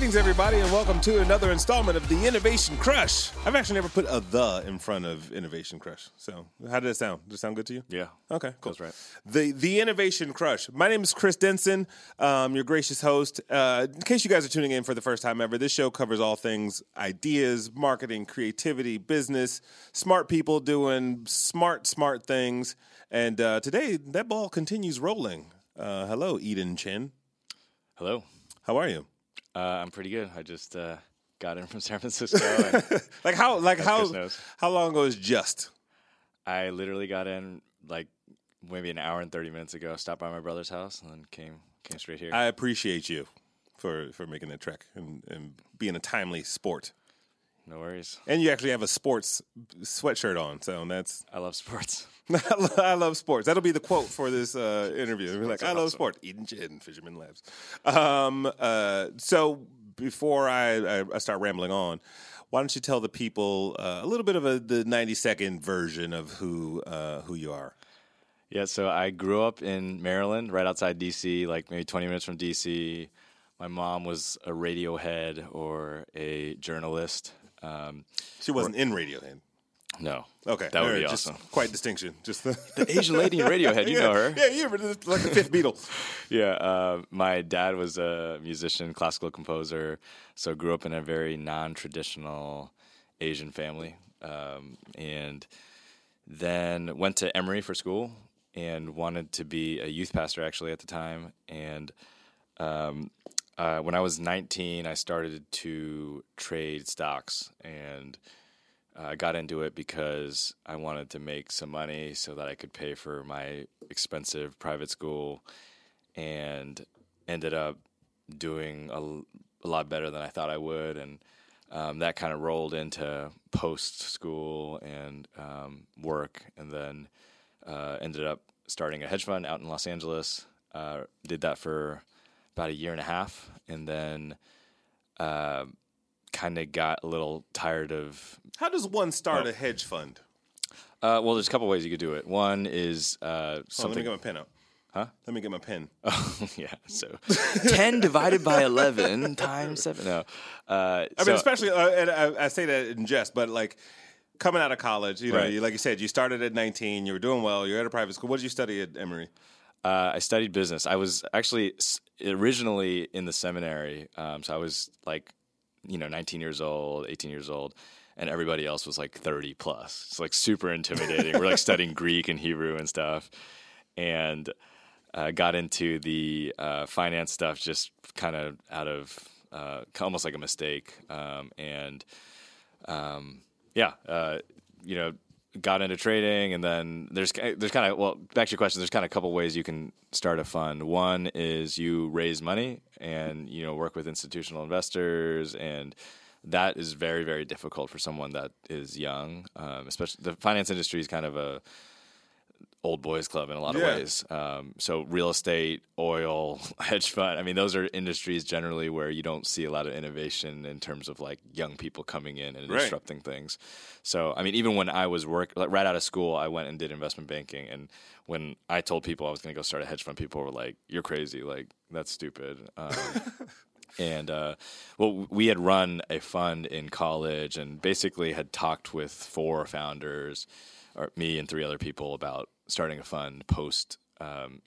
Greetings, everybody, and welcome to another installment of the Innovation Crush. I've actually never put a "the" in front of Innovation Crush. So, how did it sound? Did it sound good to you? Yeah. Okay, cool. That's right. The Innovation Crush. My name is Chris Denson, your gracious host. In case you guys are tuning in for the first time ever, this show covers all things ideas, marketing, creativity, business, smart people doing smart things. And today, that ball continues rolling. Hello, Eden Chin. Hello. How are you? I'm pretty good. I just got in from San Francisco. And how long ago is just? I literally got in like maybe an hour and 30 minutes ago. Stopped by my brother's house and then came straight here. I appreciate you for making that trek and being a timely sport. No worries. And you actually have a sports sweatshirt on, so that's... I love sports. I love sports. That'll be the quote for this interview. We're like, I love sports. Eden Chin, Fisherman Labs. So before I start rambling on, why don't you tell the people a little bit of the 90-second version of who you are? Yeah, so I grew up in Maryland, right outside D.C., like maybe 20 minutes from D.C. My mom was a Radiohead or a journalist. She wasn't in Radiohead. No. Okay. That would be awesome. Quite distinction. Just the Asian lady in Radiohead. You know her. Yeah, you were like the fifth Beatle. Yeah. My dad was a musician, classical composer, so grew up in a very non-traditional Asian family. And then went to Emory for school and wanted to be a youth pastor actually at the time. And when I was 19, I started to trade stocks, and I got into it because I wanted to make some money so that I could pay for my expensive private school, and ended up doing a lot better than I thought I would, and that kind of rolled into post-school and work, and then ended up starting a hedge fund out in Los Angeles. Did that for about a year and a half, and then kind of got a little tired of... How does one start a hedge fund? Well, there's a couple ways you could do it. One is something... Let me get my pen out. Huh? Let me get my pen. Oh, yeah. So 10 divided by 11 times 7. No. I mean, especially, and I say that in jest, but like coming out of college, you know, right. Like you said, you started at 19, you were doing well, you're at a private school. What did you study at Emory? I studied business. I was actually originally in the seminary, so I was like, 19 years old, 18 years old, and everybody else was like 30 plus. It's like super intimidating. We're like studying Greek and Hebrew and stuff, and got into the finance stuff just kind of out of almost like a mistake, got into trading, and then there's kind of, well, back to your question, there's kind of a couple ways you can start a fund. One is you raise money and, work with institutional investors, and that is very, very difficult for someone that is young. Especially the finance industry is kind of a old boys club in a lot of ways. So real estate, oil, hedge fund, I mean, those are industries generally where you don't see a lot of innovation in terms of like young people coming in and disrupting things. So, I mean, even when I was right out of school, I went and did investment banking. And when I told people I was going to go start a hedge fund, people were like, you're crazy. Like, that's stupid. And, well, we had run a fund in college and basically had talked with four founders, or me and three other people, about starting a fund post,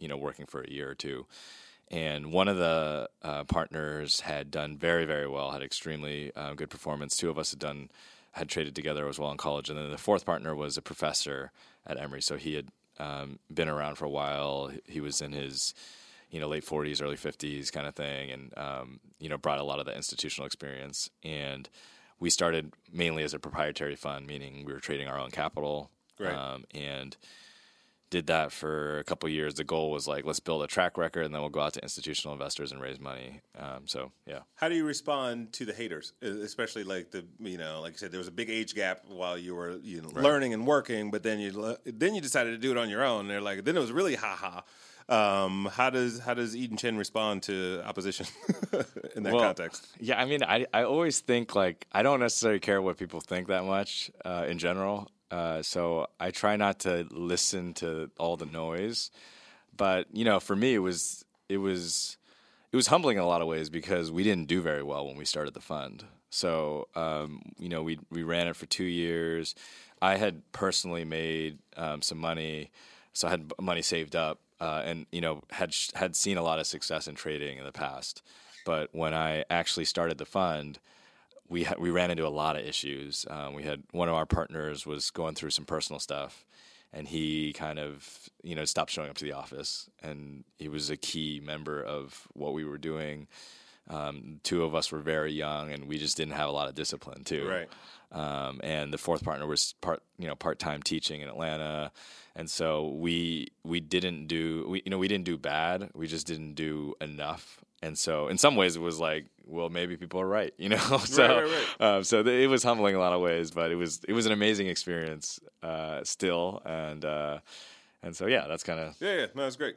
working for a year or two. And one of the partners had done very, very well, had extremely good performance. Two of us had traded together as well in college. And then the fourth partner was a professor at Emory. So he had been around for a while. He was in his, late 40s, early 50s kind of thing. And, brought a lot of the institutional experience. And we started mainly as a proprietary fund, meaning we were trading our own capital. Right. And did that for a couple of years. The goal was like, let's build a track record, and then we'll go out to institutional investors and raise money. So, yeah. How do you respond to the haters, especially like like you said, there was a big age gap while you were learning and working, but then you decided to do it on your own. And they're like, then it was really How does Eden Chin respond to opposition in that context? Yeah, I mean, I always think like I don't necessarily care what people think that much in general. So I try not to listen to all the noise. But for me, it was it was humbling in a lot of ways because we didn't do very well when we started the fund. So, you know, we ran it for 2 years. I had personally made some money, so I had money saved up, and, you know, had seen a lot of success in trading in the past. But when I actually started the fund, we ran into a lot of issues. We had one of our partners was going through some personal stuff, and he kind of, you know, stopped showing up to the office. And he was a key member of what we were doing. Two of us were very young, and we just didn't have a lot of discipline too. Right. And the fourth partner was part-time teaching in Atlanta, and so we didn't do bad. We just didn't do enough. And so in some ways it was like, well, maybe people are right, you know. So right. It was humbling in a lot of ways, but it was an amazing experience still, and so yeah, that's kind of no, it's great.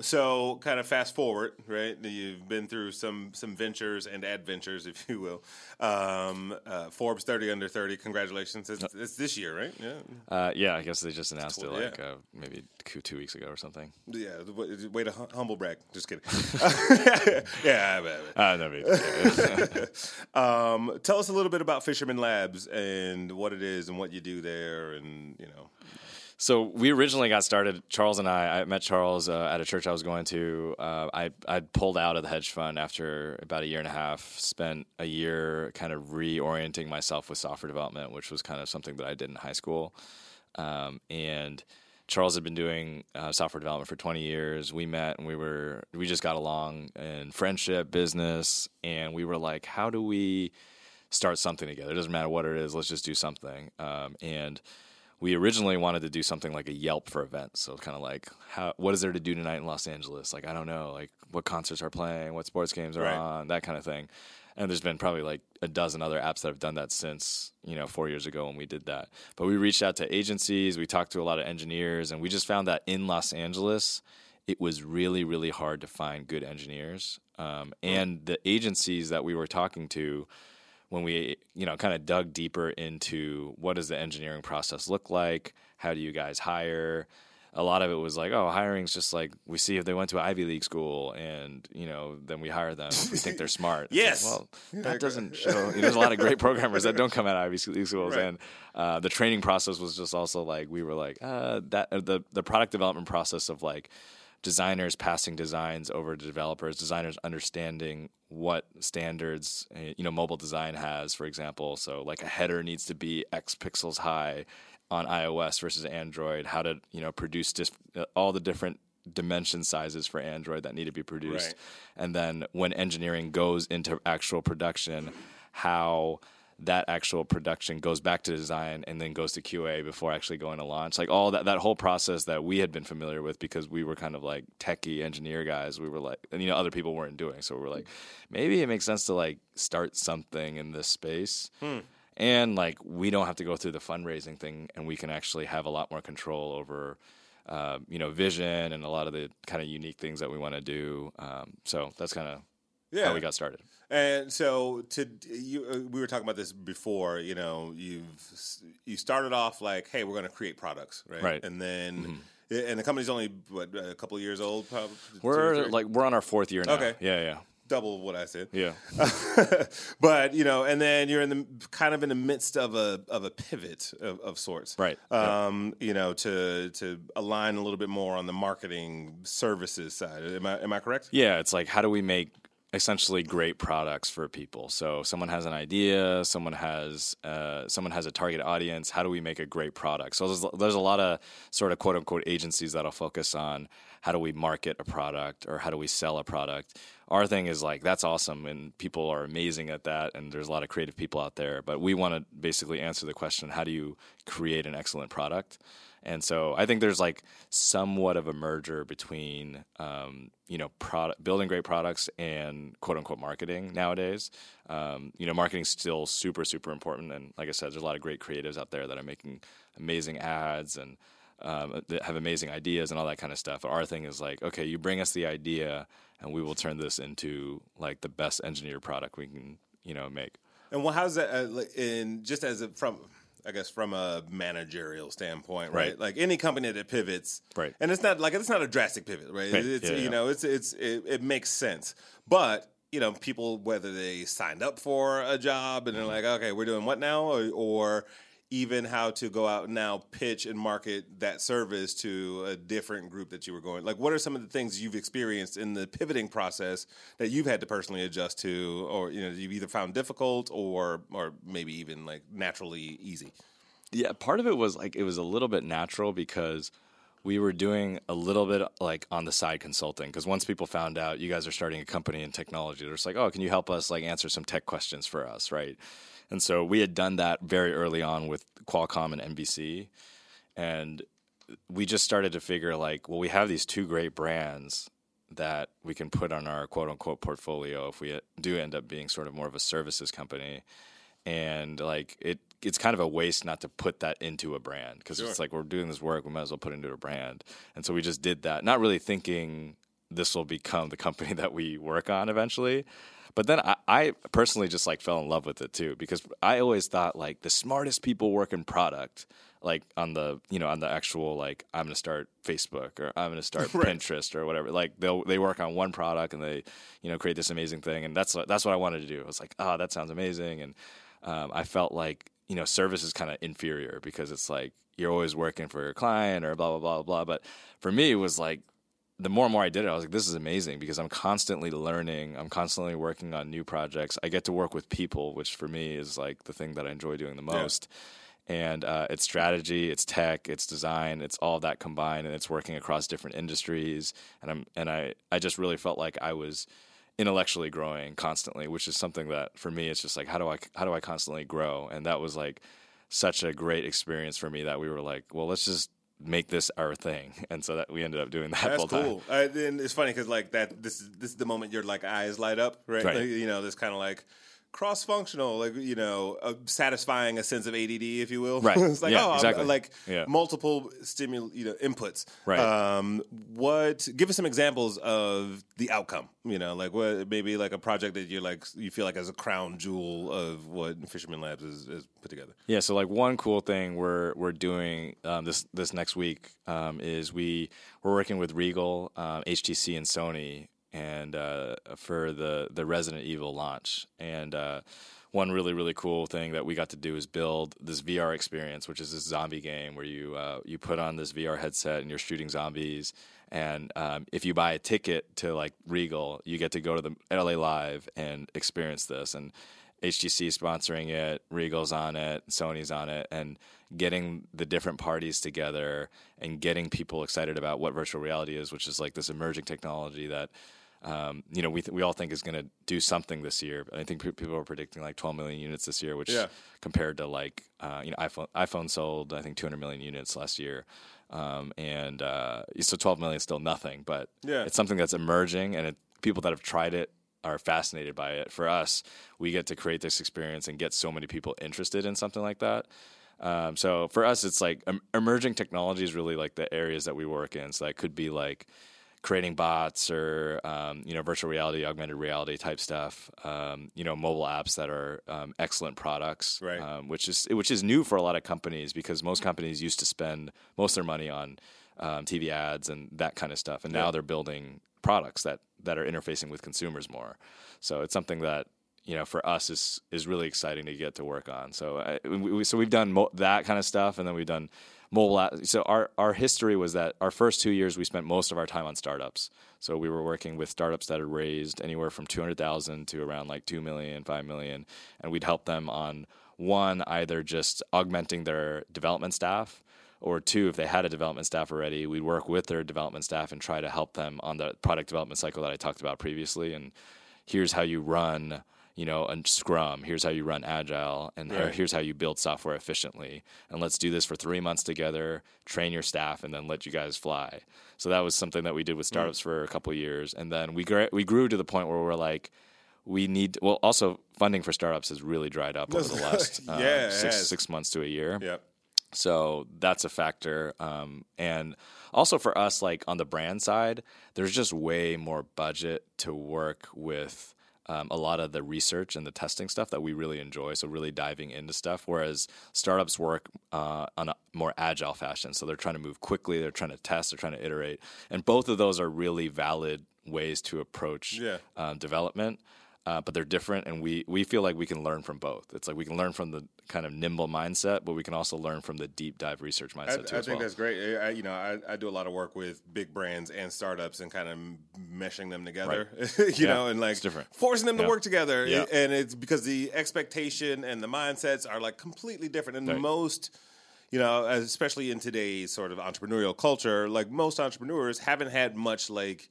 So kind of fast forward, right? You've been through some ventures and adventures, if you will. Forbes 30 Under 30, congratulations. It's this year, right? Yeah. Yeah, I guess they just announced it maybe 2 weeks ago or something. Yeah, way to humble brag. Just kidding. Yeah, I bet. Tell us a little bit about Fisherman Labs and what it is and what you do there and, you know. So we originally got started, Charles and I met Charles at a church I was going to. I pulled out of the hedge fund after about a year and a half, spent a year kind of reorienting myself with software development, which was kind of something that I did in high school. And Charles had been doing software development for 20 years. We met and we just got along in friendship, business, and we were like, how do we start something together? It doesn't matter what it is, let's just do something. And we originally wanted to do something like a Yelp for events. So kind of like, what is there to do tonight in Los Angeles? Like, I don't know, like what concerts are playing, what sports games are on, that kind of thing. And there's been probably like a dozen other apps that have done that since, 4 years ago when we did that. But we reached out to agencies, we talked to a lot of engineers, and we just found that in Los Angeles, it was really, really hard to find good engineers. And the agencies that we were talking to, when we, kind of dug deeper into what does the engineering process look like, how do you guys hire, a lot of it was like, oh, hiring's just like, we see if they went to an Ivy League school and, then we hire them. We think they're smart. Yes. Like, well, that doesn't show. There's a lot of great programmers that don't come out of Ivy League schools. Right. And the training process was just also like, we were like, the product development process of like, designers passing designs over to developers, designers understanding what standards, mobile design has, for example. So like a header needs to be X pixels high on iOS versus Android, how to, produce all the different dimension sizes for Android that need to be produced. Right. And then when engineering goes into actual production, how that actual production goes back to design and then goes to QA before actually going to launch. Like all that whole process that we had been familiar with because we were kind of like techie engineer guys. We were like, and other people weren't doing. So we were like, maybe it makes sense to like start something in this space. And like, we don't have to go through the fundraising thing and we can actually have a lot more control over, vision and a lot of the kind of unique things that we want to do. So that's kind of how we got started. And so we were talking about this before, you started off like, hey, we're going to create products, right? Right. And then and the company's only a couple of years old probably. We're on our fourth year now. Okay. Yeah. Double what I said. Yeah. But, and then you're in the midst of a pivot of sorts. Right. To align a little bit more on the marketing services side. Am I correct? Yeah, it's like how do we make essentially great products for people. So someone has an idea, someone has a target audience. How do we make a great product? So there's a lot of sort of quote unquote agencies that'll focus on how do we market a product or how do we sell a product. Our thing is like, that's awesome. And people are amazing at that. And there's a lot of creative people out there, but we want to basically answer the question, how do you create an excellent product? And so I think there's like somewhat of a merger between, building great products and quote unquote marketing nowadays. Marketing's still super, super important. And like I said, there's a lot of great creatives out there that are making amazing ads and that have amazing ideas and all that kind of stuff. Our thing is like, okay, you bring us the idea and we will turn this into like the best engineered product we can, make. And well, how's that? And just as a, from I guess, from a managerial standpoint, right? Like any company that pivots, right? And it's not like it's not a drastic pivot, right? It's you know, it makes sense, but. You know, people, whether they signed up for a job and they're like, okay, we're doing what now? Or even how to go out now, pitch and market that service to a different group that you were going. Like, what are some of the things you've experienced in the pivoting process that you've had to personally adjust to, or, you know, you've either found difficult or maybe even like naturally easy? Yeah, part of it was like, it was a little bit natural because we were doing a little bit like on the side consulting, because once people found out you guys are starting a company in technology, they're just like, oh, can you help us like answer some tech questions for us, right? And so we had done that very early on with Qualcomm and NBC. And we just started to figure like, well, we have these two great brands that we can put on our quote unquote portfolio if we do end up being sort of more of a services company. And like it's kind of a waste not to put that into a brand, because it's like we're doing this work, we might as well put it into a brand. And so we just did that, not really thinking this will become the company that we work on eventually. But then I personally just like fell in love with it too, because I always thought like the smartest people work in product, like on the, you know, on the actual like I'm going to start Facebook or I'm going to start Pinterest or whatever. Like they work on one product and they, you know, create this amazing thing. And that's what I wanted to do. I was like, oh, that sounds amazing. And I felt like, you know, service is kind of inferior because it's like you're always working for your client or blah, blah, blah, blah. But for me, it was like the more and more I did it, I was like, this is amazing because I'm constantly learning. I'm constantly working on new projects. I get to work with people, which for me is like the thing that I enjoy doing the most. And it's strategy, it's tech, it's design, it's all that combined, and it's working across different industries. And I just really felt like I was intellectually growing constantly, which is something that for me, it's just like, how do I constantly grow? And that was like such a great experience for me that we were like, well, let's just make this our thing. And so that we ended up doing that. That's full cool. time. And it's funny because like that, this is the moment your like eyes light up, right? Like, you know, this kind of like cross-functional, like, you know, satisfying a sense of ADD, if you will. Right. It's like, exactly. Like multiple inputs. Right. Give us some examples of the outcome, you know, like what, maybe like a project that you're like, you feel like as a crown jewel of what Fisherman Labs is put together. Yeah. So like one cool thing we're doing this next week is we're working with Regal, HTC and Sony, and for the Resident Evil launch. And one really, really cool thing that we got to do is build this VR experience, which is this zombie game where you put on this VR headset and you're shooting zombies. And if you buy a ticket to like Regal, you get to go to the LA Live and experience this. And HTC sponsoring it, Regal's on it, Sony's on it, and getting the different parties together and getting people excited about what virtual reality is, which is like this emerging technology that you know, we all think is going to do something this year. I think people are predicting like 12 million units this year, which compared to like, you know, iPhone sold, I think 200 million units last year. So 12 million is still nothing, but it's something that's emerging, and people that have tried it are fascinated by it. For us, we get to create this experience and get so many people interested in something like that. So for us, it's like emerging technology is really like the areas that we work in. So that could be like creating bots or, you know, virtual reality, augmented reality type stuff, you know, mobile apps that are excellent products, right. Which is new for a lot of companies, because most companies used to spend most of their money on TV ads and that kind of stuff. And now they're building products that are interfacing with consumers more. So it's something that, you know, for us is really exciting to get to work on. So we've done that kind of stuff, and then we've done mobile apps. So our history was that our first 2 years we spent most of our time on startups. So we were working with startups that had raised anywhere from $200,000 to around like $2 million, $5 million, and we'd help them on one, either just augmenting their development staff, or two, if they had a development staff already, we'd work with their development staff and try to help them on the product development cycle that I talked about previously. And here's how you run, you know, and Scrum, here's how you run Agile, and here's how you build software efficiently. And let's do this for 3 months together, train your staff, and then let you guys fly. So that was something that we did with startups for a couple of years. And then we grew to the point where we're like, also funding for startups has really dried up over the last 6 months to a year. Yep. So that's a factor. And also for us, like on the brand side, there's just way more budget to work with a lot of the research and the testing stuff that we really enjoy. So really diving into stuff, whereas startups work on a more agile fashion. So they're trying to move quickly. They're trying to test. They're trying to iterate. And both of those are really valid ways to approach development. But they're different, and we feel like we can learn from both. It's like we can learn from the kind of nimble mindset, but we can also learn from the deep dive research mindset too. I think that's great. I do a lot of work with big brands and startups and kind of meshing them together, right. you know, and like forcing them to work together. Yeah. And it's because the expectation and the mindsets are like completely different. And most, you know, especially in today's sort of entrepreneurial culture, like most entrepreneurs haven't had much like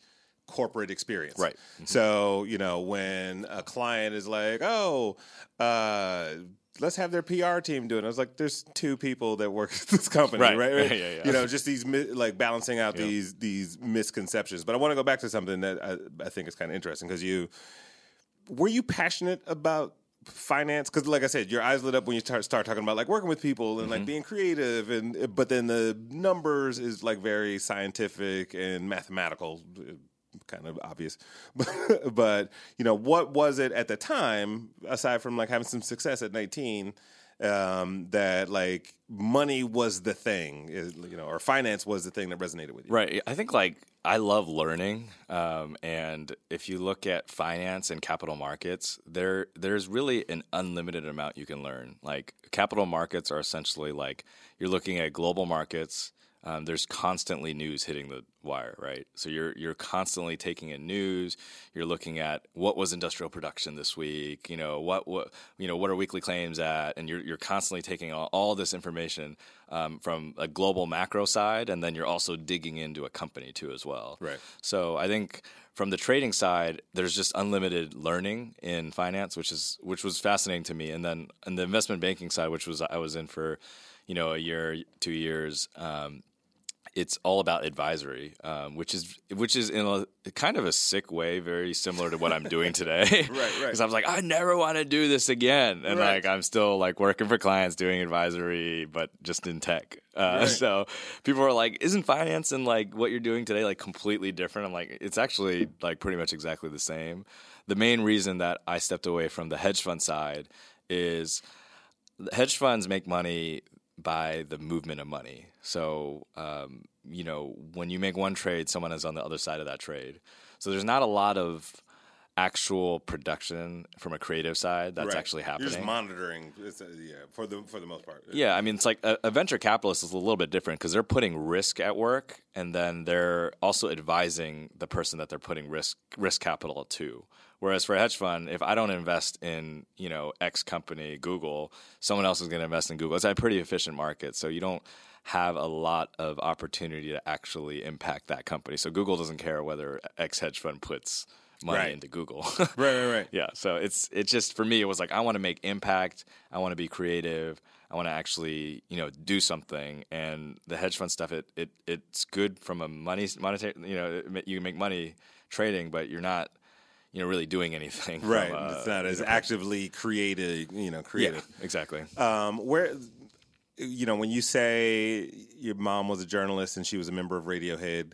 corporate experience. Right. Mm-hmm. So, you know, when a client is like, let's have their PR team do it. I was like, there's two people that work at this company, right? Yeah. You know, just these like balancing out these misconceptions. But I want to go back to something that I think is kind of interesting, because were you passionate about finance? Because like I said, your eyes lit up when you start talking about like working with people and like being creative, but then the numbers is like very scientific and mathematical. Kind of obvious, but you know, what was it at the time, aside from like having some success at 19, that like money was the thing, you know, or finance was the thing that resonated with you? Right. I think like I love learning, and if you look at finance and capital markets, there's really an unlimited amount you can learn. Like capital markets are essentially like you're looking at global markets. There's constantly news hitting the wire, right? So you're constantly taking in news. You're looking at what was industrial production this week. You know what you know, what are weekly claims at, and you're constantly taking all this information from a global macro side, and then you're also digging into a company too as well. Right. So I think from the trading side, there's just unlimited learning in finance, which was fascinating to me, and then on the investment banking side, which was I was in for, you know, a year, 2 years. It's all about advisory, which is in a kind of a sick way, very similar to what I'm doing today. Right. Because I was like, I never want to do this again, and like I'm still like working for clients doing advisory, but just in tech. So people are like, "Isn't finance and like what you're doing today like completely different?" I'm like, it's actually like pretty much exactly the same. The main reason that I stepped away from the hedge fund side is hedge funds make money by the movement of money. So, you know, when you make one trade, someone is on the other side of that trade. So there's not a lot of actual production from a creative side that's actually happening. You're just monitoring, for the most part. Yeah, I mean, it's like a venture capitalist is a little bit different because they're putting risk at work, and then they're also advising the person that they're putting risk capital to. Whereas for a hedge fund, if I don't invest in, you know, X company, Google, someone else is going to invest in Google. It's a pretty efficient market, so you don't have a lot of opportunity to actually impact that company. So Google doesn't care whether X hedge fund puts money into Google. Right. Yeah, so it's just, for me, it was like, I want to make impact. I want to be creative. I want to actually, you know, do something. And the hedge fund stuff, it's good from a monetary, you know, you can make money trading, but you're not, you know, really doing anything. Right. From, it's not as actively creative, you know, creative. Yeah, exactly. Where, you know, when you say your mom was a journalist and she was a member of Radiohead,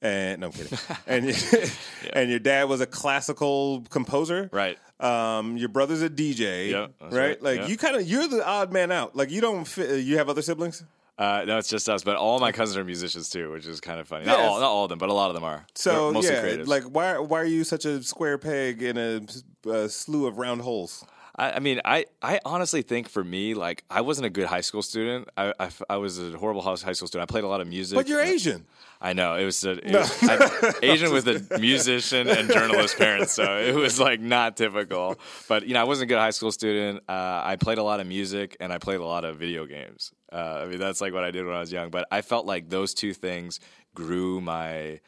and no, I'm kidding, and your dad was a classical composer, right? Your brother's a DJ, right? Like you kind of, you're the odd man out. Like you don't fit. You have other siblings? No, it's just us. But all my cousins are musicians too, which is kind of funny. Not all of them, but a lot of them are. So mostly creatives. Like why are you such a square peg in a slew of round holes? I mean, I honestly think for me, like, I wasn't a good high school student. I was a horrible high school student. I played a lot of music. But you're Asian. I know. It was Asian with a musician and journalist parents, so it was, like, not typical. But, you know, I wasn't a good high school student. I played a lot of music, and I played a lot of video games. I mean, that's, like, what I did when I was young. But I felt like those two things grew my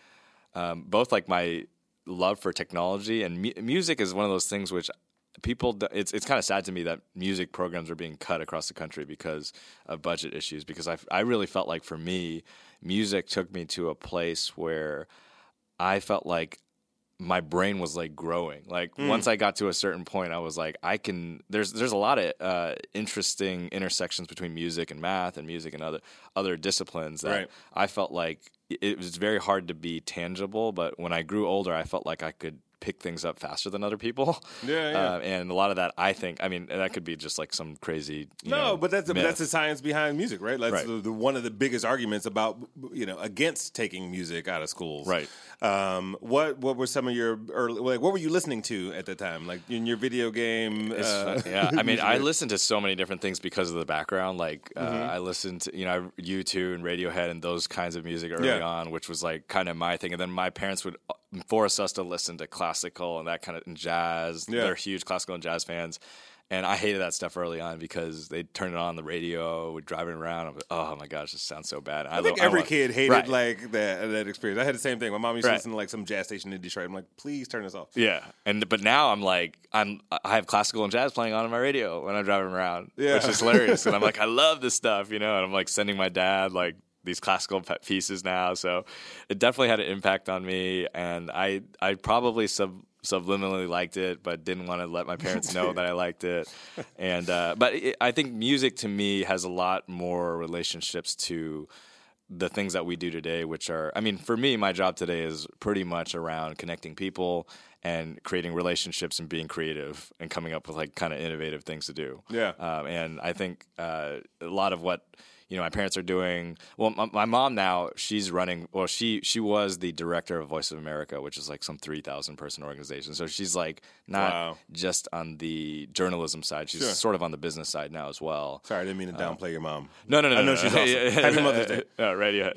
both, like, my love for technology. And music is one of those things which – it's kind of sad to me that music programs are being cut across the country because of budget issues, because I really felt like, for me, music took me to a place where I felt like my brain was like growing. Like once I got to a certain point, I was like, there's a lot of interesting intersections between music and math and music and other disciplines that I felt like it was very hard to be tangible. But when I grew older, I felt like I could pick things up faster than other people. Yeah, yeah. And a lot of that, I think, I mean, that could be just like some crazy, you know, but that's the science behind music, right? That's right. One of the biggest arguments about, you know, against taking music out of schools. Right. What were some of your early, like, what were you listening to at the time? Like in your video game? Yeah, I mean, I listened to so many different things because of the background. Like I listened to, you know, U2 and Radiohead and those kinds of music early on, which was like kind of my thing. And then my parents would force us to listen to classical and that kind of, and jazz. Yeah. They're huge classical and jazz fans. And I hated that stuff early on because they'd turn it on the radio, we'd drive it around. I'm like, oh my gosh, this sounds so bad. I think every kid hated like that experience. I had the same thing. My mom used to listen to like some jazz station in Detroit. I'm like, please turn this off. Yeah, but now I'm like, I have classical and jazz playing on my radio when I'm driving around, which is hilarious. And I'm like, I love this stuff, you know. And I'm like sending my dad like these classical pieces now. So it definitely had an impact on me, and I probably subliminally liked it, but didn't want to let my parents know that I liked it. And I think music to me has a lot more relationships to the things that we do today, which are, I mean, for me, my job today is pretty much around connecting people and creating relationships and being creative and coming up with like kind of innovative things to do. Yeah. And I think a lot of what, you know, my parents are doing. Well, my mom now, she's running. Well, she was the director of Voice of America, which is like some 3,000 person organization. So she's like not just on the journalism side. She's sort of on the business side now as well. Sorry, I didn't mean to downplay your mom. No. I know she's awesome. Happy Mother's Day. Radiohead.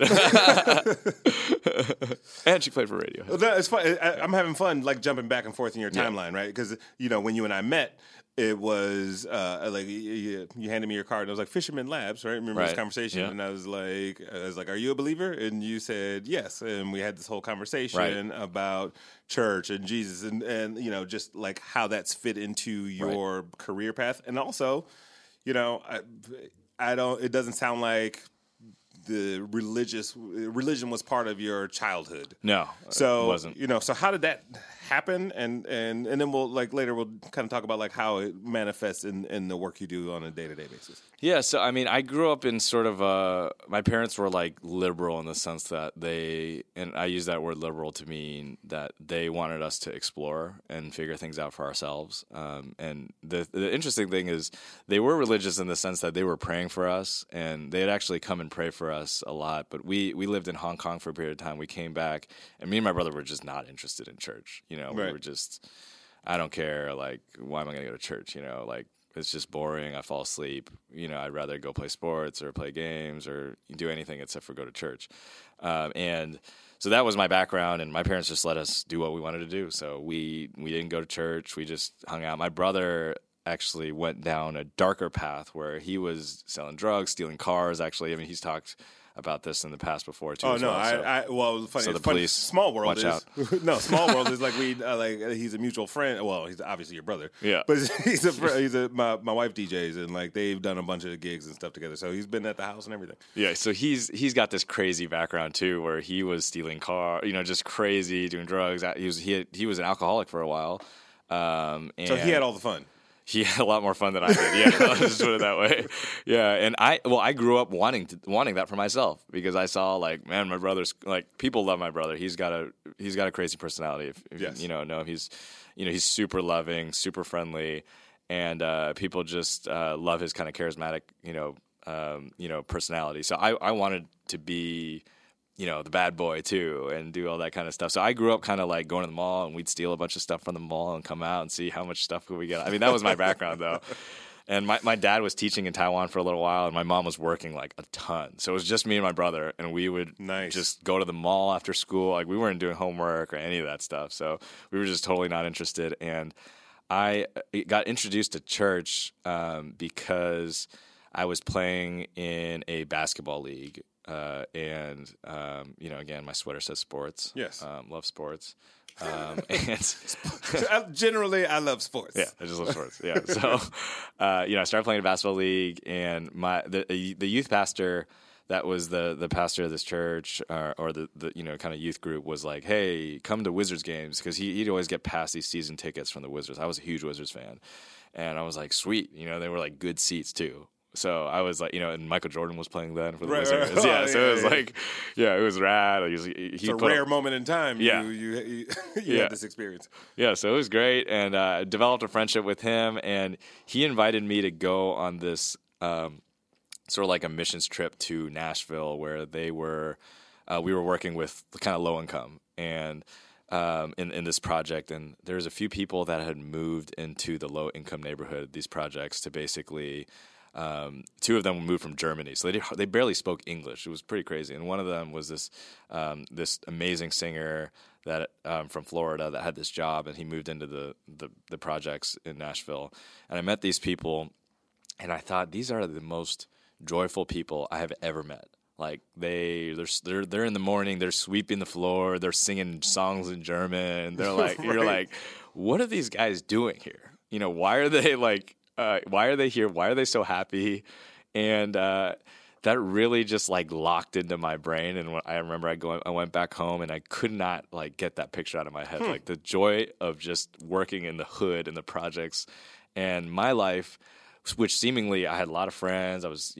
And she played for Radiohead. Well, it's fun. I'm having fun, like jumping back and forth in your timeline, right? Because you know, when you and I met, it was like you handed me your card, and I was like, Fisherman Labs, right? Remember this conversation? Yeah. And I was like, are you a believer? And you said yes, and we had this whole conversation about church and Jesus, and you know, just like how that's fit into your career path, and also, you know, I don't. It doesn't sound like the religion was part of your childhood. No, so it wasn't. You know, so how did that happen? And then we'll like later we'll kind of talk about like how it manifests in the work you do on a day-to-day basis. Yeah, so I mean, I grew up in sort of my parents were like liberal in the sense that they, and I use that word liberal to mean that they wanted us to explore and figure things out for ourselves. And the interesting thing is they were religious in the sense that they were praying for us, and they had actually come and pray for us a lot. But we lived in Hong Kong for a period of time. We came back, and me and my brother were just not interested in church. You know, we were just, I don't care, like, why am I going to go to church? You know, like, it's just boring. I fall asleep. You know, I'd rather go play sports or play games or do anything except for go to church. And so that was my background, and my parents just let us do what we wanted to do. So we didn't go to church. We just hung out. My brother actually went down a darker path where he was selling drugs, stealing cars, actually. I mean, he's talked about this in the past before, too. Oh, no. Well, it was funny. So the police, small world watch out. No, small world is like he's a mutual friend. Well, he's obviously your brother. Yeah. But my wife DJs, and like they've done a bunch of gigs and stuff together. So he's been at the house and everything. Yeah. So he's got this crazy background, too, where he was stealing cars, you know, just crazy, doing drugs. He was an alcoholic for a while. And so he had all the fun. He had a lot more fun than I did. Yeah, let's just put it that way. Yeah, and I grew up wanting that for myself because I saw like, man, my brother's like people love my brother. He's got a crazy personality. He's super loving, super friendly, and people just love his kind of charismatic, personality. So I wanted to be, you know, the bad boy too, and do all that kind of stuff. So I grew up kind of like going to the mall, and we'd steal a bunch of stuff from the mall and come out and see how much stuff could we get. I mean, that was my background though. And my dad was teaching in Taiwan for a little while, and my mom was working like a ton. So it was just me and my brother, and we would just go to the mall after school. Like we weren't doing homework or any of that stuff. So we were just totally not interested. And I got introduced to church because I was playing in a basketball league. Again, my sweater says sports. Yes. Love sports. And generally, I love sports. Yeah, I just love sports. Yeah. So, I started playing basketball league, and the youth pastor that was the pastor of this church or the youth group was like, hey, come to Wizards games, because he'd always get past these season tickets from the Wizards. I was a huge Wizards fan, and I was like, sweet. You know, they were like good seats too. So I was like, you know, and Michael Jordan was playing that for the Wizards. Right. Yeah, so it was like, yeah, it was rad. It's a rare moment in time. Yeah. You had this experience. Yeah, so it was great, and I developed a friendship with him, and he invited me to go on this sort of like a missions trip to Nashville where they were, we were working with kind of low income and in this project, and there's a few people that had moved into the low income neighborhood, these projects, to basically... two of them moved from Germany, so they barely spoke English. It was pretty crazy. And one of them was this this amazing singer that from Florida that had this job, and he moved into the projects in Nashville. And I met these people, and I thought, these are the most joyful people I have ever met. Like they're in the morning, they're sweeping the floor, they're singing songs in German. They're like, right. You're like, what are these guys doing here? You know, why are they like? Why are they here? Why are they so happy? And that really just like locked into my brain. And when I remember I went back home and I could not like get that picture out of my head. Like the joy of just working in the hood and the projects and my life, which seemingly I had a lot of friends. I was,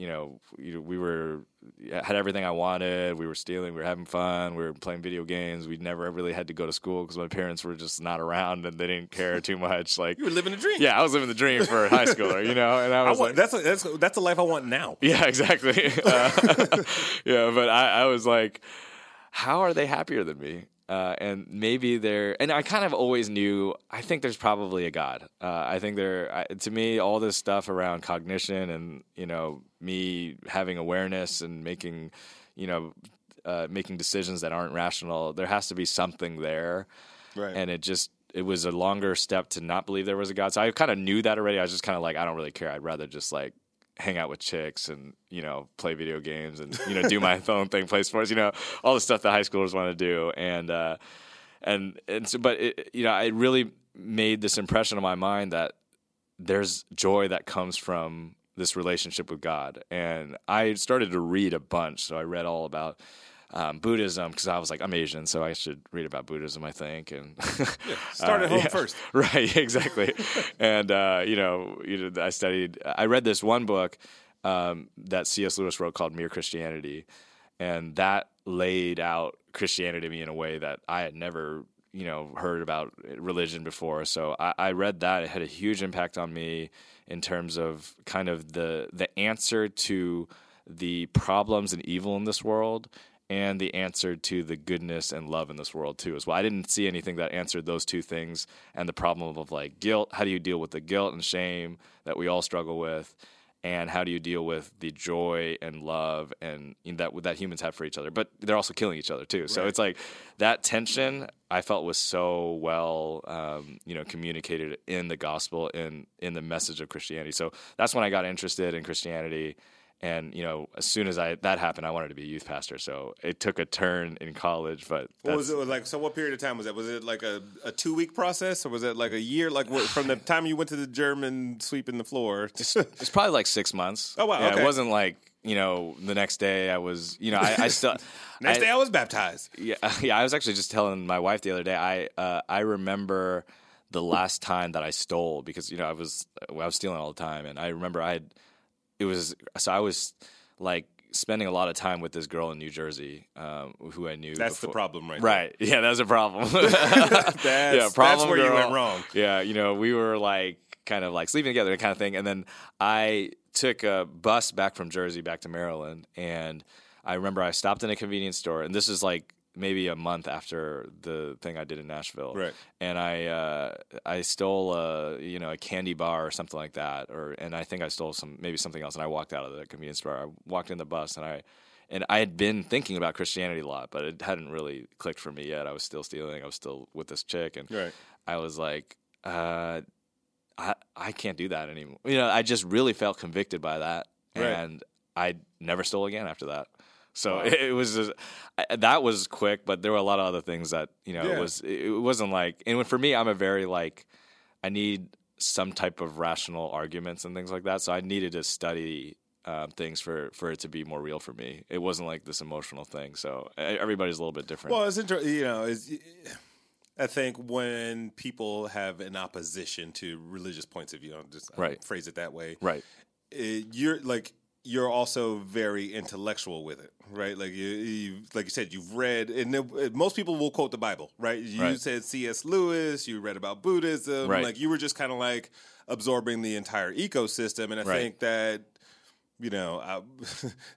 had everything I wanted. We were stealing. We were having fun. We were playing video games. We never really had to go to school because my parents were just not around and they didn't care too much. Like you were living the dream. Yeah, I was living the dream for a high schooler, you know. And I was that's the life I want now. Yeah, exactly. Yeah, but I was like, how are they happier than me? And maybe they're, and I kind of always knew, I think there's probably a God. I think to me, all this stuff around cognition and, you know, me having awareness and making, you know, making decisions that aren't rational, there has to be something there. Right. And it was a longer step to not believe there was a God. So I kind of knew that already. I was just kind of like, I don't really care. I'd rather just like hang out with chicks and, you know, play video games and, you know, do my own thing, play sports, you know, all the stuff that high schoolers want to do. And so, but it, you know, it really made this impression on my mind that there's joy that comes from this relationship with God. And I started to read a bunch. So I read all about Buddhism, because I was like, I'm Asian, so I should read about Buddhism, I think. And start at home first. Right, exactly. And, I read this one book that C.S. Lewis wrote called Mere Christianity, and that laid out Christianity to me in a way that I had never, you know, heard about religion before. So I read that. It had a huge impact on me in terms of kind of the answer to the problems and evil in this world, and the answer to the goodness and love in this world too as well. I didn't see anything that answered those two things, and the problem of like guilt. How do you deal with the guilt and shame that we all struggle with, and how do you deal with the joy and love and that humans have for each other? But they're also killing each other too. Right. So it's like that tension I felt was so well communicated in the gospel and in the message of Christianity. So that's when I got interested in Christianity. And, you know, as soon as that happened, I wanted to be a youth pastor. So it took a turn in college, but... What was it like? So what period of time was that? Was it like a 2-week process, or was it like a year? Like from the time you went to the German sweeping the floor? It's probably like 6 months. Oh, wow. Yeah, okay. It wasn't like, you know, the next day I was, you know, I still... Next day I was baptized. Yeah, I was actually just telling my wife the other day, I remember the last time that I stole, because, you know, I was stealing all the time. And I remember I was like spending a lot of time with this girl in New Jersey who I knew. That's before. The problem, right? Right. There. Yeah, that's a problem. That's where girl. You went wrong. Yeah, you know, we were like kind of like sleeping together kind of thing. And then I took a bus back from Jersey back to Maryland. And I remember I stopped in a convenience store. And this is like maybe a month after the thing I did in Nashville. Right. And I stole a candy bar or something like that, and I think I stole something else, and I walked out of the convenience store. I walked in the bus, and I had been thinking about Christianity a lot, but it hadn't really clicked for me yet. I was still stealing. I was still with this chick, and right. I was like, I can't do that anymore. You know, I just really felt convicted by that, right. And I never stole again after that. So it was just, that was quick, but there were a lot of other things that, you know, it wasn't like, and for me, I'm a very like, I need some type of rational arguments and things like that. So I needed to study things for it to be more real for me. It wasn't like this emotional thing. So everybody's a little bit different. Well, it's interesting, you know, I think when people have an opposition to religious points of view, I'll just phrase it that way. Right. you're like, you're also very intellectual with it, right? Like you like you said, you've read, and most people will quote the Bible, right? You said C.S. Lewis, you read about Buddhism, like you were just kind of like absorbing the entire ecosystem, and I think that, you know,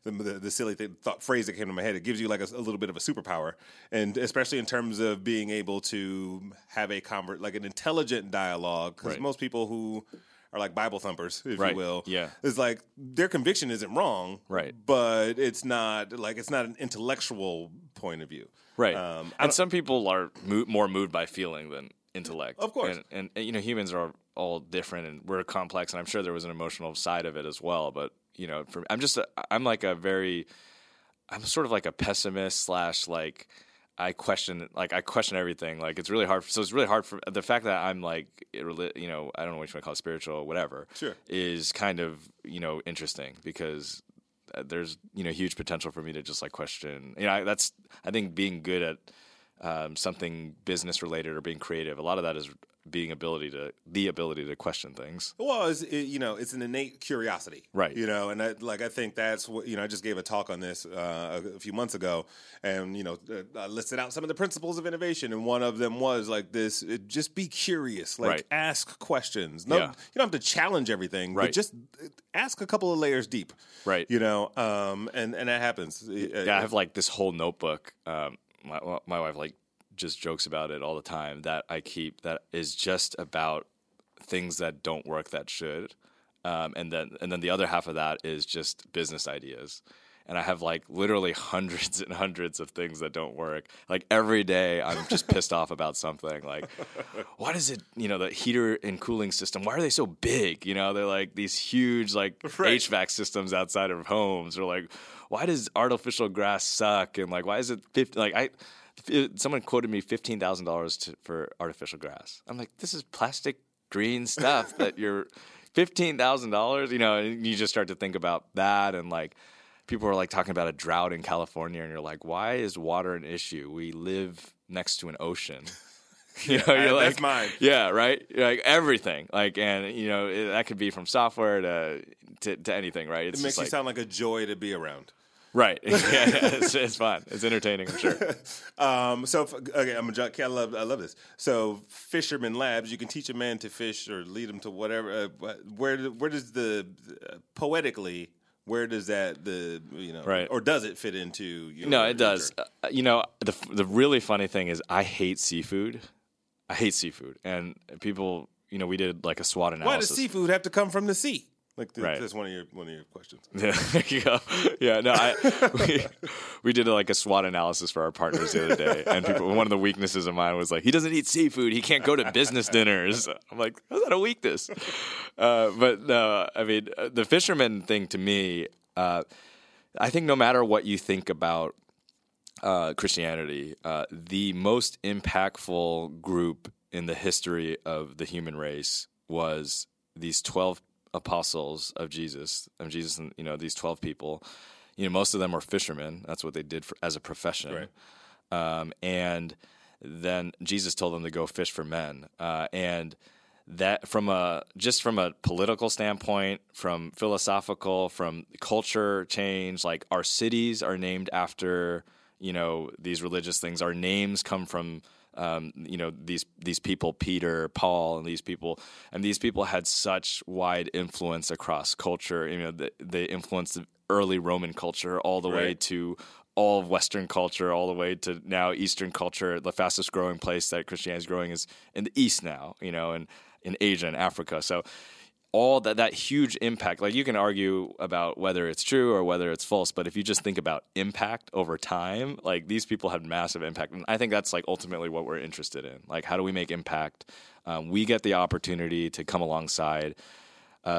the silly phrase that came to my head, it gives you like a little bit of a superpower, and especially in terms of being able to have a like an intelligent dialogue, because most people who are like Bible thumpers, if you will. Yeah. It's like their conviction isn't wrong, but it's not like it's not an intellectual point of view. And some people are more moved by feeling than intellect. Of course. And you know, humans are all different and we're complex, and I'm sure there was an emotional side of it as well. But, you know, for, I'm sort of like a pessimist slash like I question everything. Like it's really hard. So it's really hard for the fact that I'm like, you know, I don't know what you want to call it, spiritual, whatever. Sure. Is kind of, you know, interesting because there's, you know, huge potential for me to just like question. You know, I think being good at something business related or being creative, a lot of that is the ability to question things. Well, you know, it's an innate curiosity. Right. You know, and I think that's what, you know, I just gave a talk on this a few months ago, and, you know, I listed out some of the principles of innovation, and one of them was like this, just be curious, like ask questions. No, you don't have to challenge everything, but just ask a couple of layers deep. Right. You know, and that happens. Yeah, I have like this whole notebook. My wife like just jokes about it all the time that I keep that is just about things that don't work that should. And then the other half of that is just business ideas. And I have like literally hundreds and hundreds of things that don't work. Like every day I'm just pissed off about something. Like, why does it, you know, the heater and cooling system, why are they so big? You know, they're like these huge like HVAC systems outside of homes, or like, why does artificial grass suck? And like, why is it 50? Like someone quoted me $15,000 for artificial grass. I'm like, this is plastic green stuff that you're $15,000, you know, and you just start to think about that. And like, people are like talking about a drought in California, and you're like, why is water an issue? We live next to an ocean. You know, you're like, that's mine. Yeah, right. You're like everything, like, and you know that could be from software to anything, right? It makes you sound like a joy to be around. Right. It's fun. It's entertaining, I'm sure. I love this. So Fisherman Labs, you can teach a man to fish or lead him to whatever. Where does the poetically? Where does that or does it fit into your? No, it does. You know, the really funny thing is I hate seafood. And people, you know, we did like a SWOT analysis. Why does seafood have to come from the sea? Like that's one of your questions. Yeah, there you go. Yeah, no, we did like a SWOT analysis for our partners the other day, and one of the weaknesses of mine was like, he doesn't eat seafood, he can't go to business dinners. I'm like, how's that a weakness? But no, I mean, the fisherman thing to me, I think no matter what you think about Christianity, the most impactful group in the history of the human race was these 12 apostles of Jesus, and you know, these 12 people, you know, most of them were fishermen. That's what they did as a profession. Right. And then Jesus told them to go fish for men. And that from a political standpoint, from philosophical, from culture change, like our cities are named after, you know, these religious things. Our names come from, you know, these people, Peter, Paul, and these people had such wide influence across culture. You know, they influenced the early Roman culture all the way to all of Western culture, all the way to now Eastern culture. The fastest growing place that Christianity is growing is in the East now, you know, and in Asia and Africa. So all that huge impact, like you can argue about whether it's true or whether it's false, but if you just think about impact over time, like these people had massive impact. And I think that's like ultimately what we're interested in. Like, how do we make impact? We get the opportunity to come alongside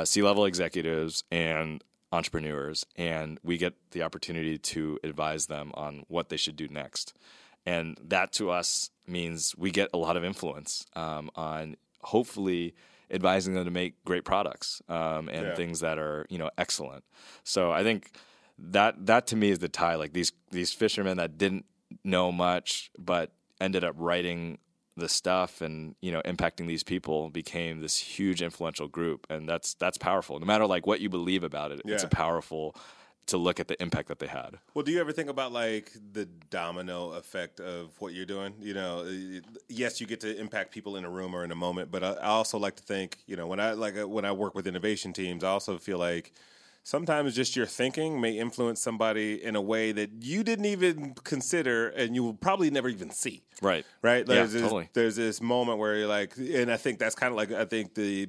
C-level executives and entrepreneurs, and we get the opportunity to advise them on what they should do next. And that to us means we get a lot of influence on hopefully advising them to make great products and things that are, you know, excellent. So I think that to me is the tie. Like these fishermen that didn't know much but ended up writing this stuff and, you know, impacting these people became this huge influential group. And that's powerful. No matter like what you believe about it, it's a powerful to look at the impact that they had. Well, do you ever think about like the domino effect of what you're doing? You know, yes, you get to impact people in a room or in a moment, but I also like to think, you know, when I work with innovation teams, I also feel like sometimes just your thinking may influence somebody in a way that you didn't even consider and you will probably never even see. Right. Right? There's this moment where you're like, and I think that's kind of like, I think the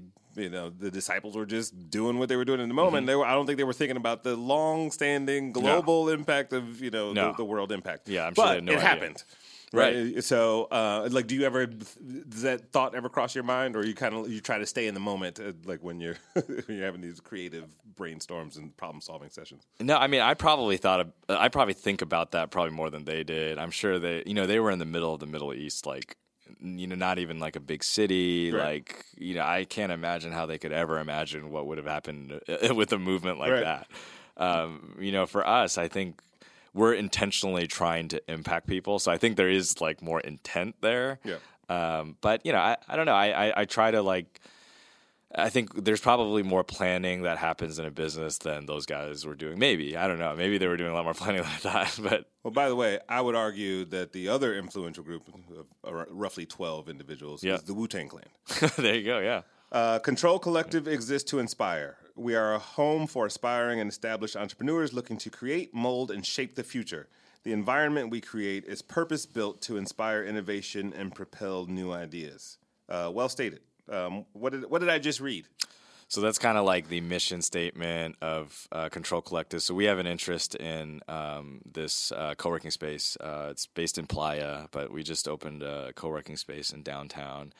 disciples were just doing what they were doing in the moment. Mm-hmm. I don't think they were thinking about the long-standing global impact of, you know, the world impact. Yeah, I'm sure they had no idea. Happened. Right. So, like, do you ever, does that thought ever cross your mind, or you try to stay in the moment, like when you're when you're having these creative brainstorms and problem solving sessions? No, I mean, I probably think about that probably more than they did. I'm sure they were in the middle of the Middle East, like, you know, not even like a big city. Right. Like, you know, I can't imagine how they could ever imagine what would have happened with a movement like that. You know, for us, I think we're intentionally trying to impact people. So I think there is like more intent there. Yeah. But, you know, I don't know. I try to like, I think there's probably more planning that happens in a business than those guys were doing. Maybe. I don't know. Maybe they were doing a lot more planning than I thought. But. Well, by the way, I would argue that the other influential group of roughly 12 individuals is the Wu-Tang Clan. There you go. Yeah. CTRL Collective exists to inspire. We are a home for aspiring and established entrepreneurs looking to create, mold, and shape the future. The environment we create is purpose-built to inspire innovation and propel new ideas. Well stated. What did I just read? So that's kind of like the mission statement of CTRL Collective. So we have an interest in this co-working space. It's based in Playa, but we just opened a co-working space in downtown.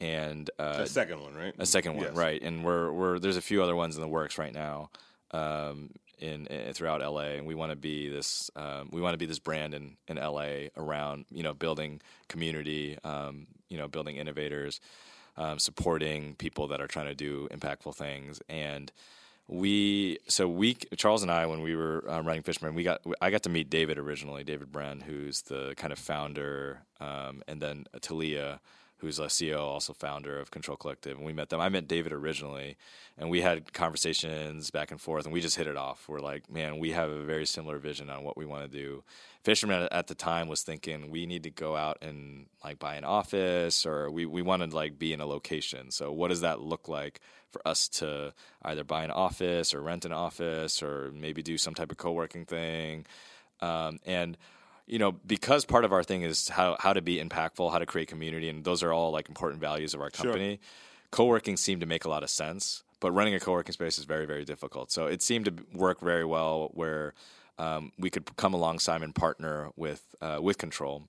And a second one, right? A second one, yes. Right? And we're there's a few other ones in the works right now, in throughout LA. And we want to be this brand in LA around, you know, building community, you know, building innovators, supporting people that are trying to do impactful things. And Charles and I, when we were running Fisherman, I got to meet David originally, David Bren, who's the kind of founder, and then Talia, who's a CEO, also founder of CTRL Collective, and we met them. I met David originally, and we had conversations back and forth, and we just hit it off. We're like, man, we have a very similar vision on what we want to do. Fisherman at the time was thinking we need to go out and like buy an office, or we wanted to like be in a location. So what does that look like for us to either buy an office or rent an office or maybe do some type of co-working thing? And you know, because part of our thing is how to be impactful, how to create community, and those are all like important values of our company. Sure. Co-working seemed to make a lot of sense, but running a co-working space is very, very difficult. So it seemed to work very well where we could come alongside and partner with CTRL.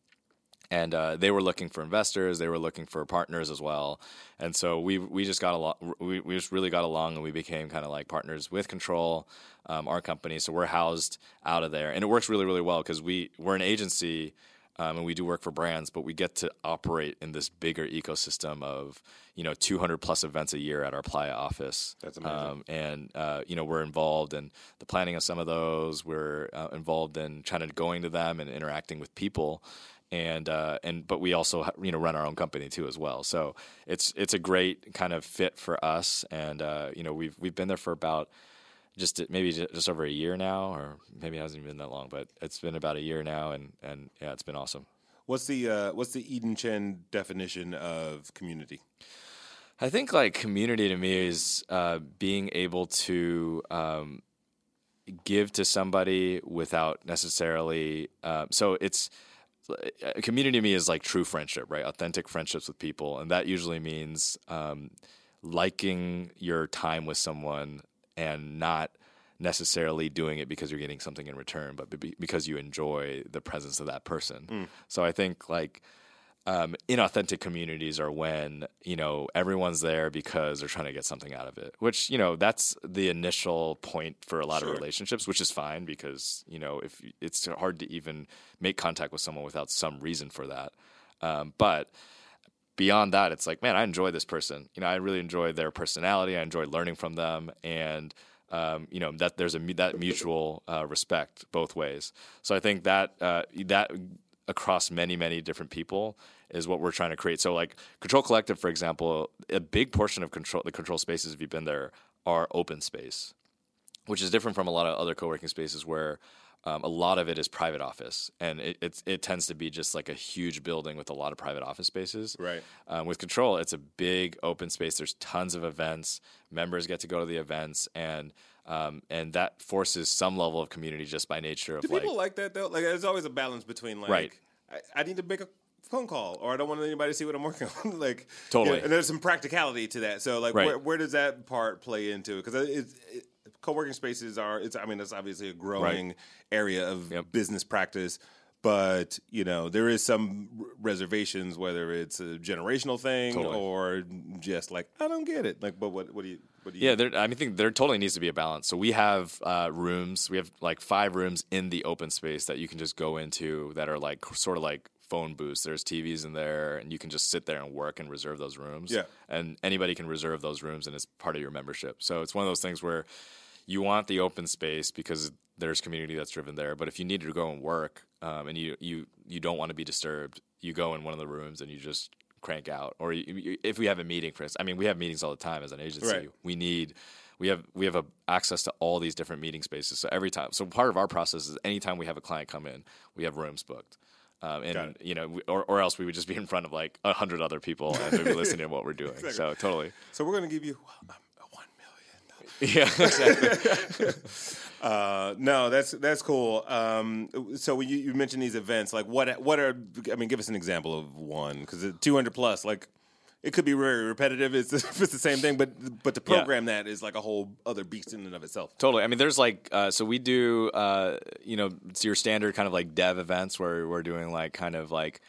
And they were looking for investors, they were looking for partners as well, and so we just got along. We just really got along, and we became kind of like partners with CTRL, our company. So we're housed out of there, and it works really, really well because we're an agency, and we do work for brands, but we get to operate in this bigger ecosystem of, you know, 200 plus events a year at our Playa office. That's amazing. And you know, we're involved in the planning of some of those. We're involved in trying to going to them and interacting with people. But we also, you know, run our own company too as well. So it's a great kind of fit for us. And you know, we've been there for about just over a year now, or maybe it hasn't even been that long, but it's been about a year now, and yeah, it's been awesome. What's the Eden Chin definition of community? I think like community to me is being able to give to somebody without necessarily. So it's. Community to me is like true friendship, right? Authentic friendships with people. And that usually means liking your time with someone and not necessarily doing it because you're getting something in return, but because you enjoy the presence of that person. Mm. So I think like inauthentic communities are when, you know, everyone's there because they're trying to get something out of it, which, you know, that's the initial point for a lot of relationships, which is fine because, you know, if it's hard to even make contact with someone without some reason for that. But beyond that, it's like, man, I enjoy this person. You know, I really enjoy their personality. I enjoy learning from them. And, you know, that there's that mutual respect both ways. So I think that across many, many different people is what we're trying to create. So like CTRL Collective, for example, a big portion of the CTRL spaces, if you've been there, are open space, which is different from a lot of other co-working spaces where a lot of it is private office, and it tends to be just like a huge building with a lot of private office spaces. Right. With CTRL, it's a big open space. There's tons of events. Members get to go to the events, and that forces some level of community just by nature of. Do people like that though? Like, there's always a balance between like, right. I need to make a phone call, or I don't want anybody to see what I'm working on. Like, totally. You know, and there's some practicality to that. So like, right. where does that part play into? Because it's co-working spaces are, it's, I mean, that's obviously a growing right. area of yep. business practice, but, you know, there is some reservations, whether it's a generational thing totally. Or just like, I don't get it. Like, but what do you? Yeah, there, I mean, I think there totally needs to be a balance. So we have rooms, we have like 5 rooms in the open space that you can just go into that are like, sort of like phone booths. There's TVs in there and you can just sit there and work and reserve those rooms. Yeah. And anybody can reserve those rooms and it's part of your membership. So it's one of those things where you want the open space because there's community that's driven there. But if you need to go and work and you don't want to be disturbed, you go in one of the rooms and you just crank out. Or if we have a meeting, for instance, I mean, we have meetings all the time as an agency. Right. We have access to all these different meeting spaces. So every time, so part of our process is anytime we have a client come in, we have rooms booked. And you know, or else we would just be in front of like 100 other people and they'd be listening to what we're doing. Exactly. So totally. So we're going to give you. Yeah, exactly. No, that's cool. So when you mentioned these events, like what are? I mean, give us an example of one, because 200 plus, like it could be very repetitive. It's the same thing, but to program yeah. that is like a whole other beast in and of itself. Totally. I mean, there's like so we do you know, it's your standard kind of like dev events where we're doing like kind of like.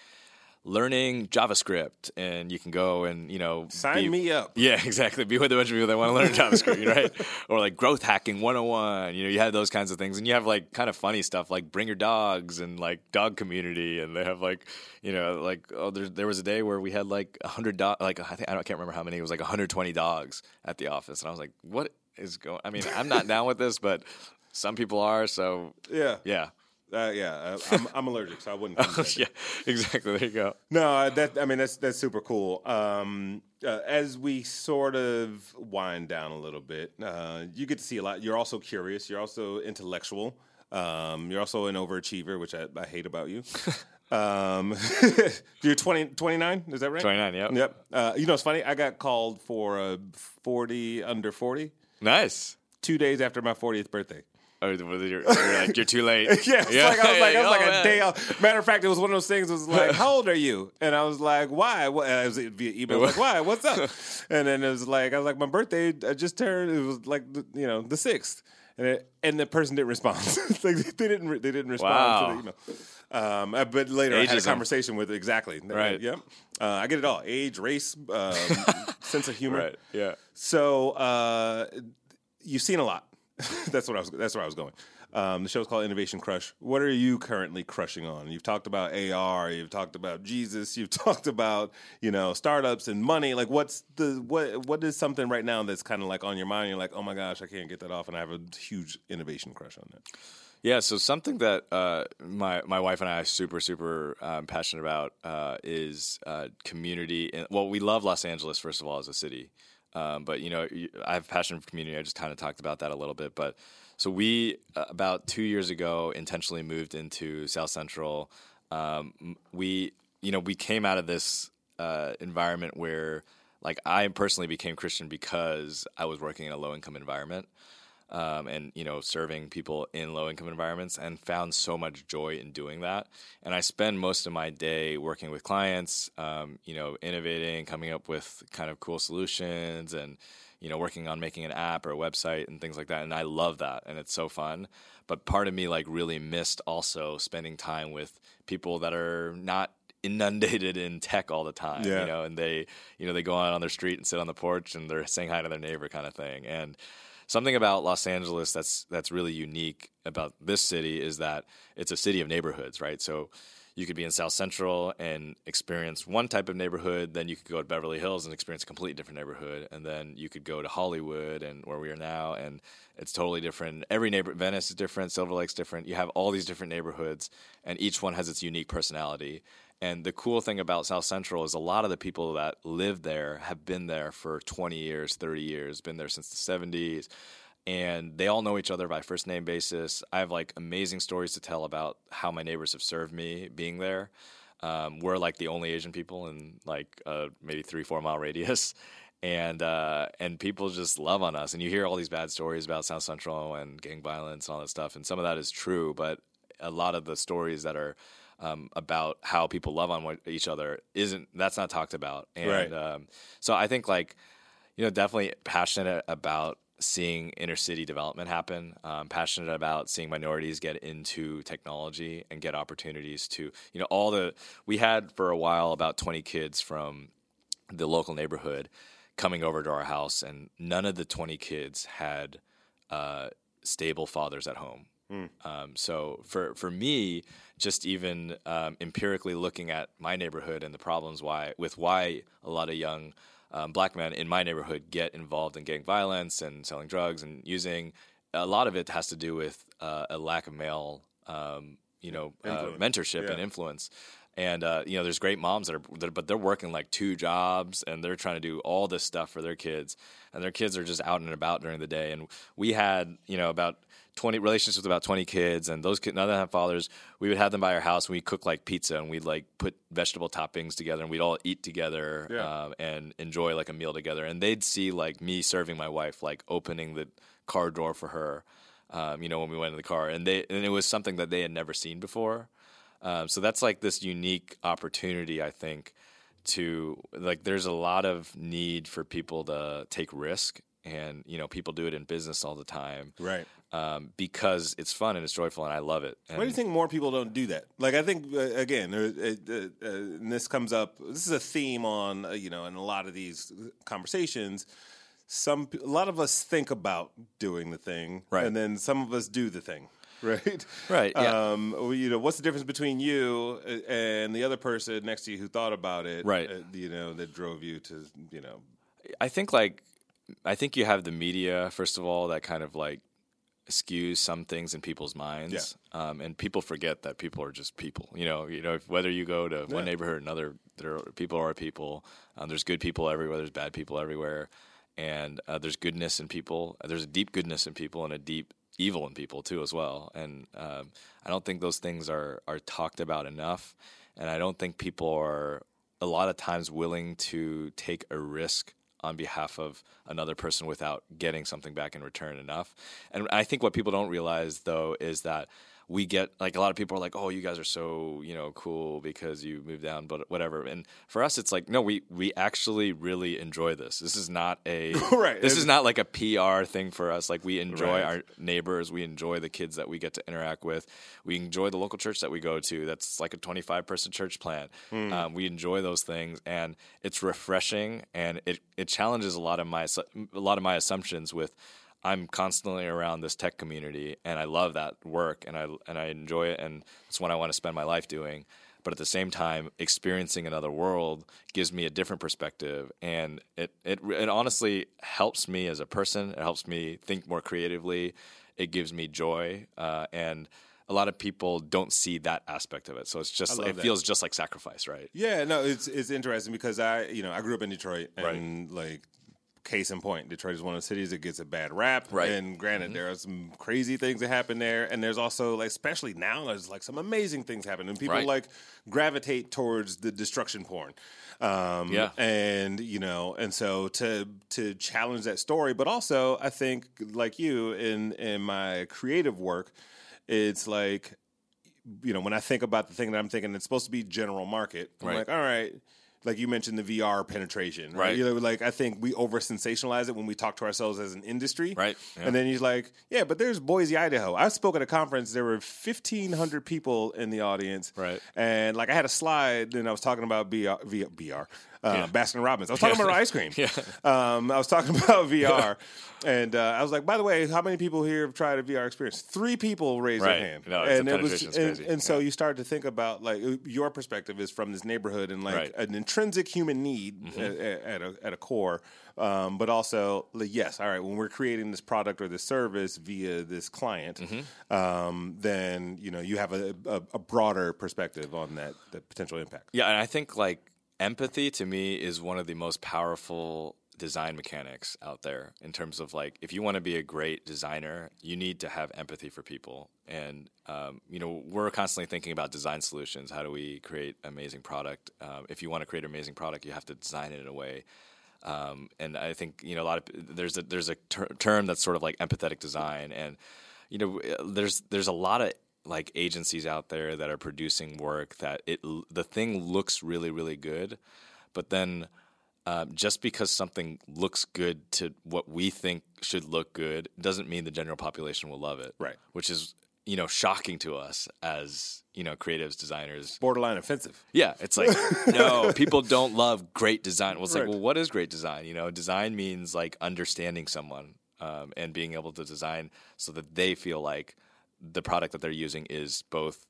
Learning JavaScript, and you can go and, you know... Sign me up. Yeah, exactly. Be with a bunch of people that want to learn JavaScript, right? Or like growth hacking 101. You know, you have those kinds of things. And you have like kind of funny stuff like bring your dogs and like dog community. And they have like, you know, like, oh, there was a day where we had like 100 dogs. Like, I can't remember how many. It was like 120 dogs at the office. And I was like, what is going... I mean, I'm not down with this, but some people are, so... Yeah. Yeah. I'm allergic, so I wouldn't. Yeah, exactly. There you go. No, that's super cool. As we sort of wind down a little bit, you get to see a lot. You're also curious. You're also intellectual. You're also an overachiever, which I hate about you. You're 29, is that right? 29, yep. Yep. You know, it's funny. I got called for a 40 under 40. Nice. 2 days after my 40th birthday. Oh, you're like, you're too late. Yeah, yeah. I was like a day off. Matter of fact, it was one of those things. It was like, how old are you? And I was like, why? And I was via email, like, why? What's up? And then it was like, I was like, my birthday, I just turned. It was like, you know, the 6th, and the person didn't respond. Like they didn't respond wow. to the email. But later ageism. I had a conversation with exactly right. Yep. I get it all: age, race, sense of humor. Right. Yeah. So you've seen a lot. That's where I was going. The show's called Innovation Crush. What are you currently crushing on? You've talked about AR. You've talked about Jesus. You've talked about, you know, startups and money. Like, what is something right now that's kind of like on your mind? You're like, oh my gosh, I can't get that off, and I have a huge innovation crush on that. Yeah. So something that my wife and I are super, super passionate about is community. Well, we love Los Angeles, first of all, as a city. But, you know, I have passion for community. I just kind of talked about that a little bit. But so we, about 2 years ago, intentionally moved into South Central. We came out of this environment where, like, I personally became Christian because I was working in a low-income environment and, you know, serving people in low-income environments, and found so much joy in doing that. And I spend most of my day working with clients, you know, innovating, coming up with kind of cool solutions and, you know, working on making an app or a website and things like that. And I love that. And it's so fun. But part of me, like, really missed also spending time with people that are not inundated in tech all the time, yeah. you know, and they go out on their street and sit on the porch and they're saying hi to their neighbor kind of thing. And something about Los Angeles that's really unique about this city is that it's a city of neighborhoods, right? So you could be in South Central and experience one type of neighborhood, then you could go to Beverly Hills and experience a completely different neighborhood, and then you could go to Hollywood and where we are now, and it's totally different. Every neighborhood, Venice is different, Silver Lake's different. You have all these different neighborhoods, and each one has its unique personality. And the cool thing about South Central is a lot of the people that live there have been there for 20 years, 30 years, been there since the 70s. And they all know each other by first name basis. I have like amazing stories to tell about how my neighbors have served me being there. We're like the only Asian people in like maybe 3-4 mile radius. And people just love on us. And you hear all these bad stories about South Central and gang violence and all that stuff. And some of that is true, but a lot of the stories that are about how people love on each other that's not talked about. And right. So I think like, you know, definitely passionate about seeing inner city development happen. I'm passionate about seeing minorities get into technology and get opportunities to, you know, we had for a while about 20 kids from the local neighborhood coming over to our house, and none of the 20 kids had stable fathers at home. So for me, just even empirically looking at my neighborhood and the problems why a lot of young black men in my neighborhood get involved in gang violence and selling drugs and using, a lot of it has to do with a lack of male, mentorship and influence. And, there's great moms but they're working like 2 jobs and they're trying to do all this stuff for their kids, and their kids are just out and about during the day. And we had, about 20 relationships with about 20 kids, and those kids, none of them have fathers. We would have them by our house, and we cook like pizza, and we'd like put vegetable toppings together, and we'd all eat together and enjoy like a meal together. And they'd see like me serving my wife, like opening the car door for her, when we went in the car, and it was something that they had never seen before. So that's like this unique opportunity, I think, to like, there's a lot of need for people to take risk, and, people do it in business all the time. Right. Because it's fun and it's joyful and I love it. And why do you think more people don't do that? Like, I think, again, and this is a theme on, in a lot of these conversations, a lot of us think about doing the thing, right, and then some of us do the thing. Right. Right. Yeah. What's the difference between you and the other person next to you who thought about it? Right. That drove you to, I think you have the media, first of all, that kind of like skews some things in people's minds. Yeah. And people forget that people are just people, whether you go to one neighborhood or another, people are people. There's good people everywhere. There's bad people everywhere. And there's goodness in people. There's a deep goodness in people and a deep evil in people too as well, and I don't think those things are talked about enough, and I don't think people are a lot of times willing to take a risk on behalf of another person without getting something back in return enough. And I think what people don't realize though is that we get like a lot of people are like, oh, you guys are so cool because you moved down, but whatever. And for us, it's like, no, we actually really enjoy this. This is not a right. This is not like a PR thing for us. Like we enjoy our neighbors, we enjoy the kids that we get to interact with, we enjoy the local church that we go to. That's like a 25-person church plant. We enjoy those things, and it's refreshing, and it challenges a lot of my assumptions with. I'm constantly around this tech community, and I love that work, and I enjoy it, and it's what I want to spend my life doing. But at the same time, experiencing another world gives me a different perspective, and it honestly helps me as a person. It helps me think more creatively. It gives me joy, and a lot of people don't see that aspect of it. So it's just feels just like sacrifice, right? Yeah, no, it's interesting because I grew up in Detroit, and case in point, Detroit is one of the cities that gets a bad rap. Right. And granted, there are some crazy things that happen there. And there's also, like, especially now, there's like some amazing things happen. And people gravitate towards the destruction porn. And, and so to challenge that story. But also, I think, like you, in my creative work, it's like, when I think about the thing that I'm thinking, it's supposed to be general market. I'm like, all right. Like you mentioned the VR penetration, right? I think we over-sensationalize it when we talk to ourselves as an industry. Right. Yeah. And then he's like, yeah, but there's Boise, Idaho. I spoke at a conference. There were 1,500 people in the audience. Right. And I had a slide, and I was talking about VR. Baskin Robbins. I was talking about ice cream. Yeah. I was talking about VR. And I was like, by the way, how many people here have tried a VR experience? 3 people raised their hand. No, it's crazy. And so you start to think about, like, your perspective is from this neighborhood and, like, an intrinsic human need at a core. But also, like, yes, all right, when we're creating this product or this service via this client, then, you know, you have a broader perspective on that potential impact. Yeah, and I think, like, empathy to me is one of the most powerful design mechanics out there in terms of, like, if you want to be a great designer, you need to have empathy for people. And, you know, we're constantly thinking about design solutions. How do we create amazing product? If you want to create an amazing product, you have to design it in a way. And I think, you know, there's a term that's sort of like empathetic design. And, you know, there's a lot of, like, agencies out there that are producing work that the thing looks really, really good, but then just because something looks good to what we think should look good doesn't mean the general population will love it. Right. Which is, you know, shocking to us as, you know, creatives, designers. Borderline offensive. Yeah. It's like, no, people don't love great design. Well, it's like, well, what is great design? You know, design means, like, understanding someone and being able to design so that they feel like the product that they're using is both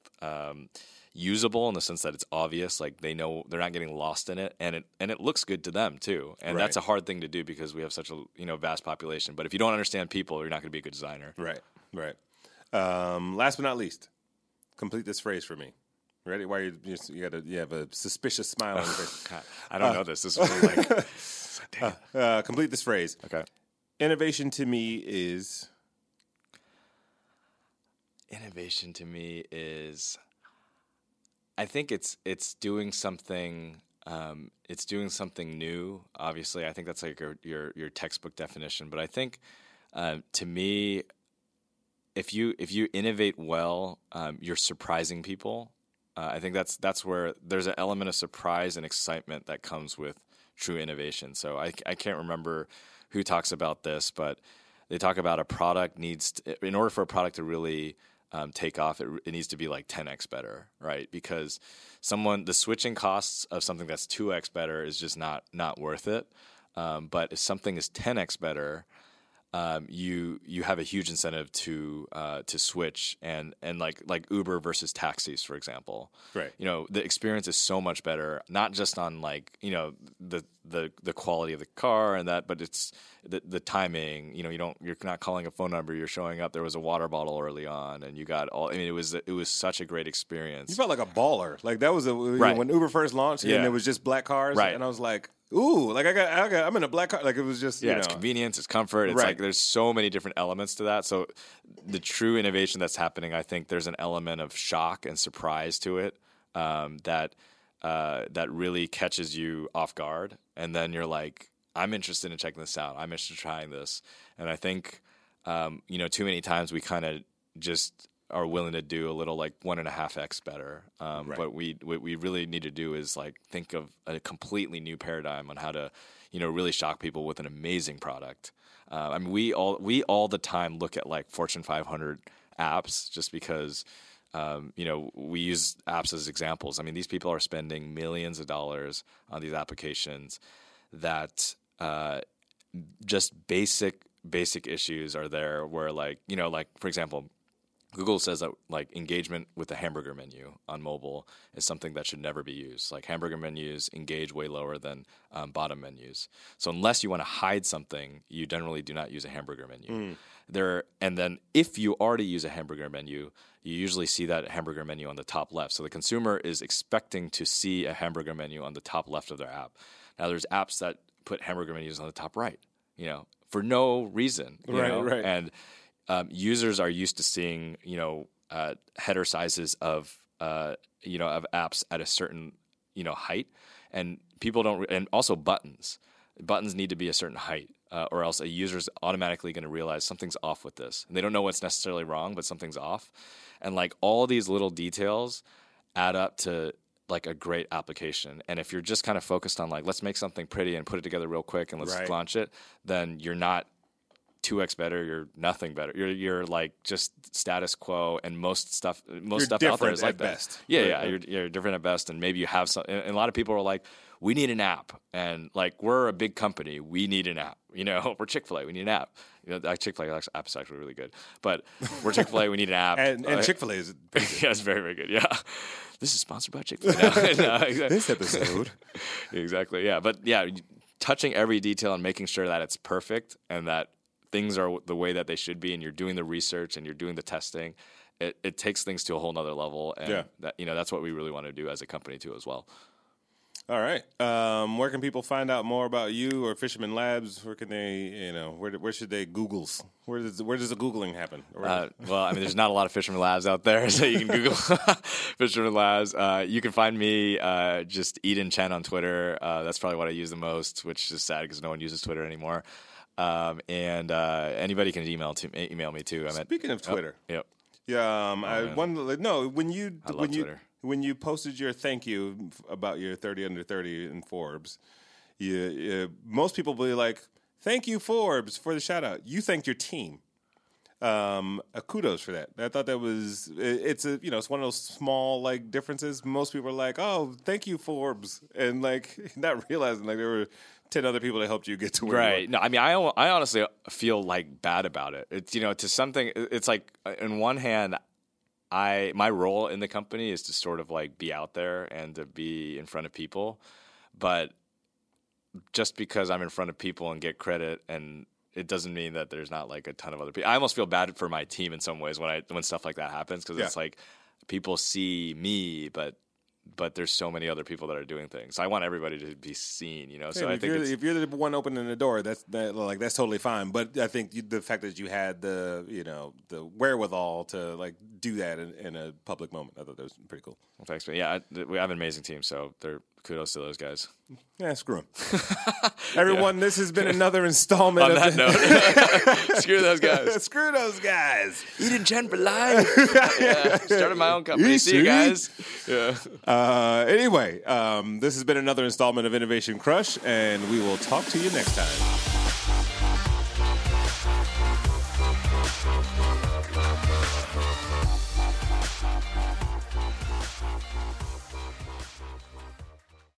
usable in the sense that it's obvious, like, they know they're not getting lost in it, and it looks good to them too. And that's a hard thing to do because we have such a, you know, vast population. But if you don't understand people, you're not going to be a good designer. Right. Last but not least, complete this phrase for me. Ready? Why you have a suspicious smile on your face? God, I don't know this. This is really like, damn. Complete this phrase. Okay. Innovation to me is. I think it's doing something new. Obviously, I think that's like your textbook definition. But I think to me, if you innovate well, you're surprising people. I think that's where there's an element of surprise and excitement that comes with true innovation. So I can't remember who talks about this, but they talk about a product needs to, in order for a product to really take off, it needs to be like 10x better, right? Because the switching costs of something that's 2x better is just not worth it. But if something is 10x better, you have a huge incentive to switch and like Uber versus taxis, for example. Right. You know, the experience is so much better, not just on, like, you know, the quality of the car and that, but it's the timing. You know, you're not calling a phone number, you're showing up. There was a water bottle early on, and you got all. I mean, it was such a great experience. You felt like a baller. Like, that was you know, when Uber first launched, and it was just black cars, and I was like, ooh, like I'm in a black car. Like, it was just, you know. It's convenience, it's comfort. It's like there's so many different elements to that. So the true innovation that's happening, I think there's an element of shock and surprise to it that really catches you off guard. And then you're like, I'm interested in checking this out. I'm interested in trying this. And I think, you know, too many times we kind of just are willing to do a little, like, 1.5x better. But what we really need to do is, like, think of a completely new paradigm on how to, you know, really shock people with an amazing product. I mean, we all the time look at, like, Fortune 500 apps just because, you know, we use apps as examples. I mean, these people are spending millions of dollars on these applications that just basic issues are there where, like, you know, like, for example, Google says that, like, engagement with the hamburger menu on mobile is something that should never be used. Like, hamburger menus engage way lower than bottom menus. So unless you want to hide something, you generally do not use a hamburger menu. And then if you already use a hamburger menu, you usually see that hamburger menu on the top left. So the consumer is expecting to see a hamburger menu on the top left of their app. Now there's apps that put hamburger menus on the top right, you know, for no reason. You know? And users are used to seeing, you know, header sizes of, you know, of apps at a certain, you know, height, and people don't. And also buttons. Buttons need to be a certain height, or else a user's automatically going to realize something's off with this. And they don't know what's necessarily wrong, but something's off. And, like, all these little details add up to, like, a great application. And if you're just kind of focused on, like, let's make something pretty and put it together real quick and let's launch it, then you're not 2x better, you're nothing better. You're like just status quo, and most stuff out there is like that. Best. Yeah, right. Yeah, you're different at best, and maybe you have some. And a lot of people are like, we need an app, and like we're a big company, we need an app. You know, we're Chick-fil-A, we need an app. You know, Chick-fil-A app is actually really good, but we're Chick-fil-A, we need an app. And Chick-fil-A is pretty good. Yeah, it's very, very good. Yeah, this is sponsored by Chick-fil-A. This episode, exactly. Yeah, but yeah, touching every detail and making sure that it's perfect and that things are the way that they should be, and you're doing the research and you're doing the testing, it takes things to a whole nother level. And yeah. That, you know, that's what we really want to do as a company too as well. All right. Where can people find out more about you or Fisherman Labs? Where can they, you know, where should they Googles? Where does the Googling happen? Well, I mean, there's not a lot of Fisherman Labs out there, so you can Google Fisherman Labs. You can find me just Eden Chin on Twitter. That's probably what I use the most, which is sad because no one uses Twitter anymore. Anybody can email me too. Speaking of Twitter, yep. Yeah, when you posted your thank you about your 30 under 30 in Forbes, most people will be like, "Thank you, Forbes, for the shout out." You thanked your team. Kudos for that. I thought that was it's one of those small like differences. Most people are like, "Oh, thank you, Forbes," and like not realizing like there were 10 other people that helped you get to where you are. No, I mean, I honestly feel like bad about it. It's, you know, to something, it's like, on one hand, my role in the company is to sort of like be out there and to be in front of people. But just because I'm in front of people and get credit, and it doesn't mean that there's not like a ton of other people. I almost feel bad for my team in some ways when stuff like that happens, because it's like people see me, but there's so many other people that are doing things. So I want everybody to be seen, you know. So I think if you're the one opening the door, that's totally fine. But I think the fact that you had the wherewithal to like do that in a public moment, I thought that was pretty cool. Well, thanks, man. Yeah, we have an amazing team, so they're kudos to those guys. Yeah, screw them. Everyone, This has been another installment. On that note, screw those guys. Screw those guys. Eden Chin for life. Yeah, started my own company. See you guys. Yeah. Anyway, this has been another installment of Innovation Crush, and we will talk to you next time.